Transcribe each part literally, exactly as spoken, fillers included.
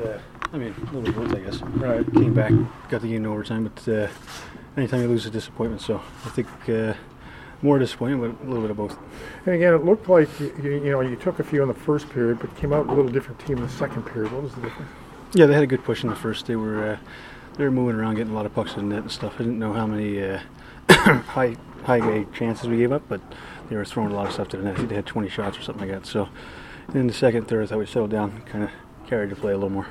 uh, I mean, a little bit once, I guess. Right. Came back, got the game in overtime, but uh, anytime you lose, a disappointment. So I think uh, more disappointment, but a little bit of both. And again, it looked like you, you know you took a few in the first period, but came out a little different team in the second period. What was the difference? Yeah, they had a good push in the first. They were uh, they were moving around, getting a lot of pucks in the net and stuff. I didn't know how many uh, high high grade chances we gave up, but they were throwing a lot of stuff to the net. I think they had twenty shots or something like that. So in the second, third, I thought we settled down, kind of carried the play a little more.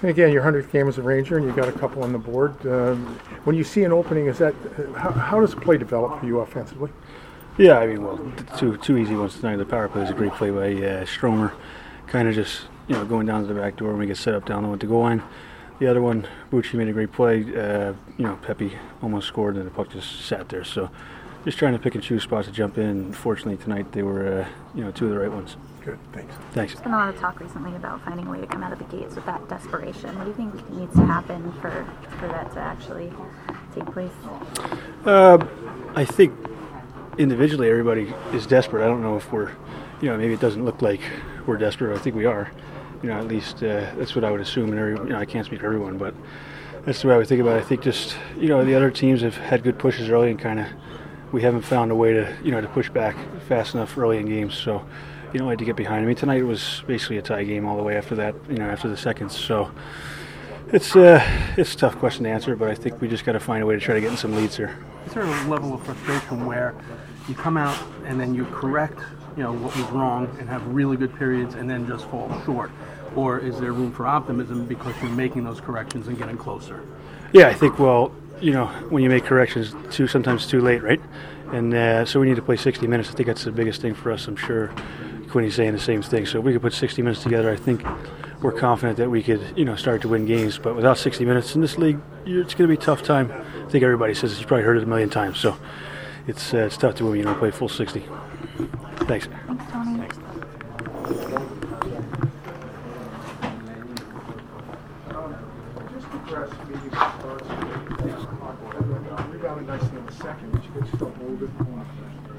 And again, your hundredth game as a Ranger, and you got a couple on the board. Um, when you see an opening, is that how, how does play develop for you offensively? Yeah, I mean, well, two two easy ones tonight. The power play is a great play by uh, Stromer, kind of just you know going down to the back door when we get set up down low at the goal line. The other one, Bucci made a great play. Uh, you know, Pepe almost scored, and the puck just sat there. So, just trying to pick and choose spots to jump in. Fortunately, tonight they were, uh, you know, two of the right ones. Good, thanks. Thanks. There's been a lot of talk recently about finding a way to come out of the gates with that desperation. What do you think needs to happen for for that to actually take place? Uh, I think individually everybody is desperate. I don't know if we're, you know, maybe it doesn't look like we're desperate. I think we are. You know, at least uh, that's what I would assume. And every, you know, I can't speak for everyone, but that's the way I would think about it. I think just, you know, the other teams have had good pushes early and kind of. We haven't found a way to, you know, to push back fast enough early in games, so you don't like to get behind. I mean, tonight it was basically a tie game all the way after that, you know, after the seconds. So it's uh, it's a tough question to answer, but I think we just got to find a way to try to get in some leads here. Is there a level of frustration where you come out and then you correct, you know, what was wrong and have really good periods and then just fall short, or is there room for optimism because you're making those corrections and getting closer? Yeah, I think well. You know, when you make corrections, too sometimes too late, right? And uh, so we need to play sixty minutes. I think that's the biggest thing for us. I'm sure Quinny's saying the same thing. So if we could put sixty minutes together, I think we're confident that we could, you know, start to win games. But without sixty minutes in this league, it's going to be a tough time. I think everybody says it. You've probably heard it a million times. So it's uh, it's tough to win when you don't play full sixty. Thanks. Thanks, Tony. Thanks. Second, which you could stop all the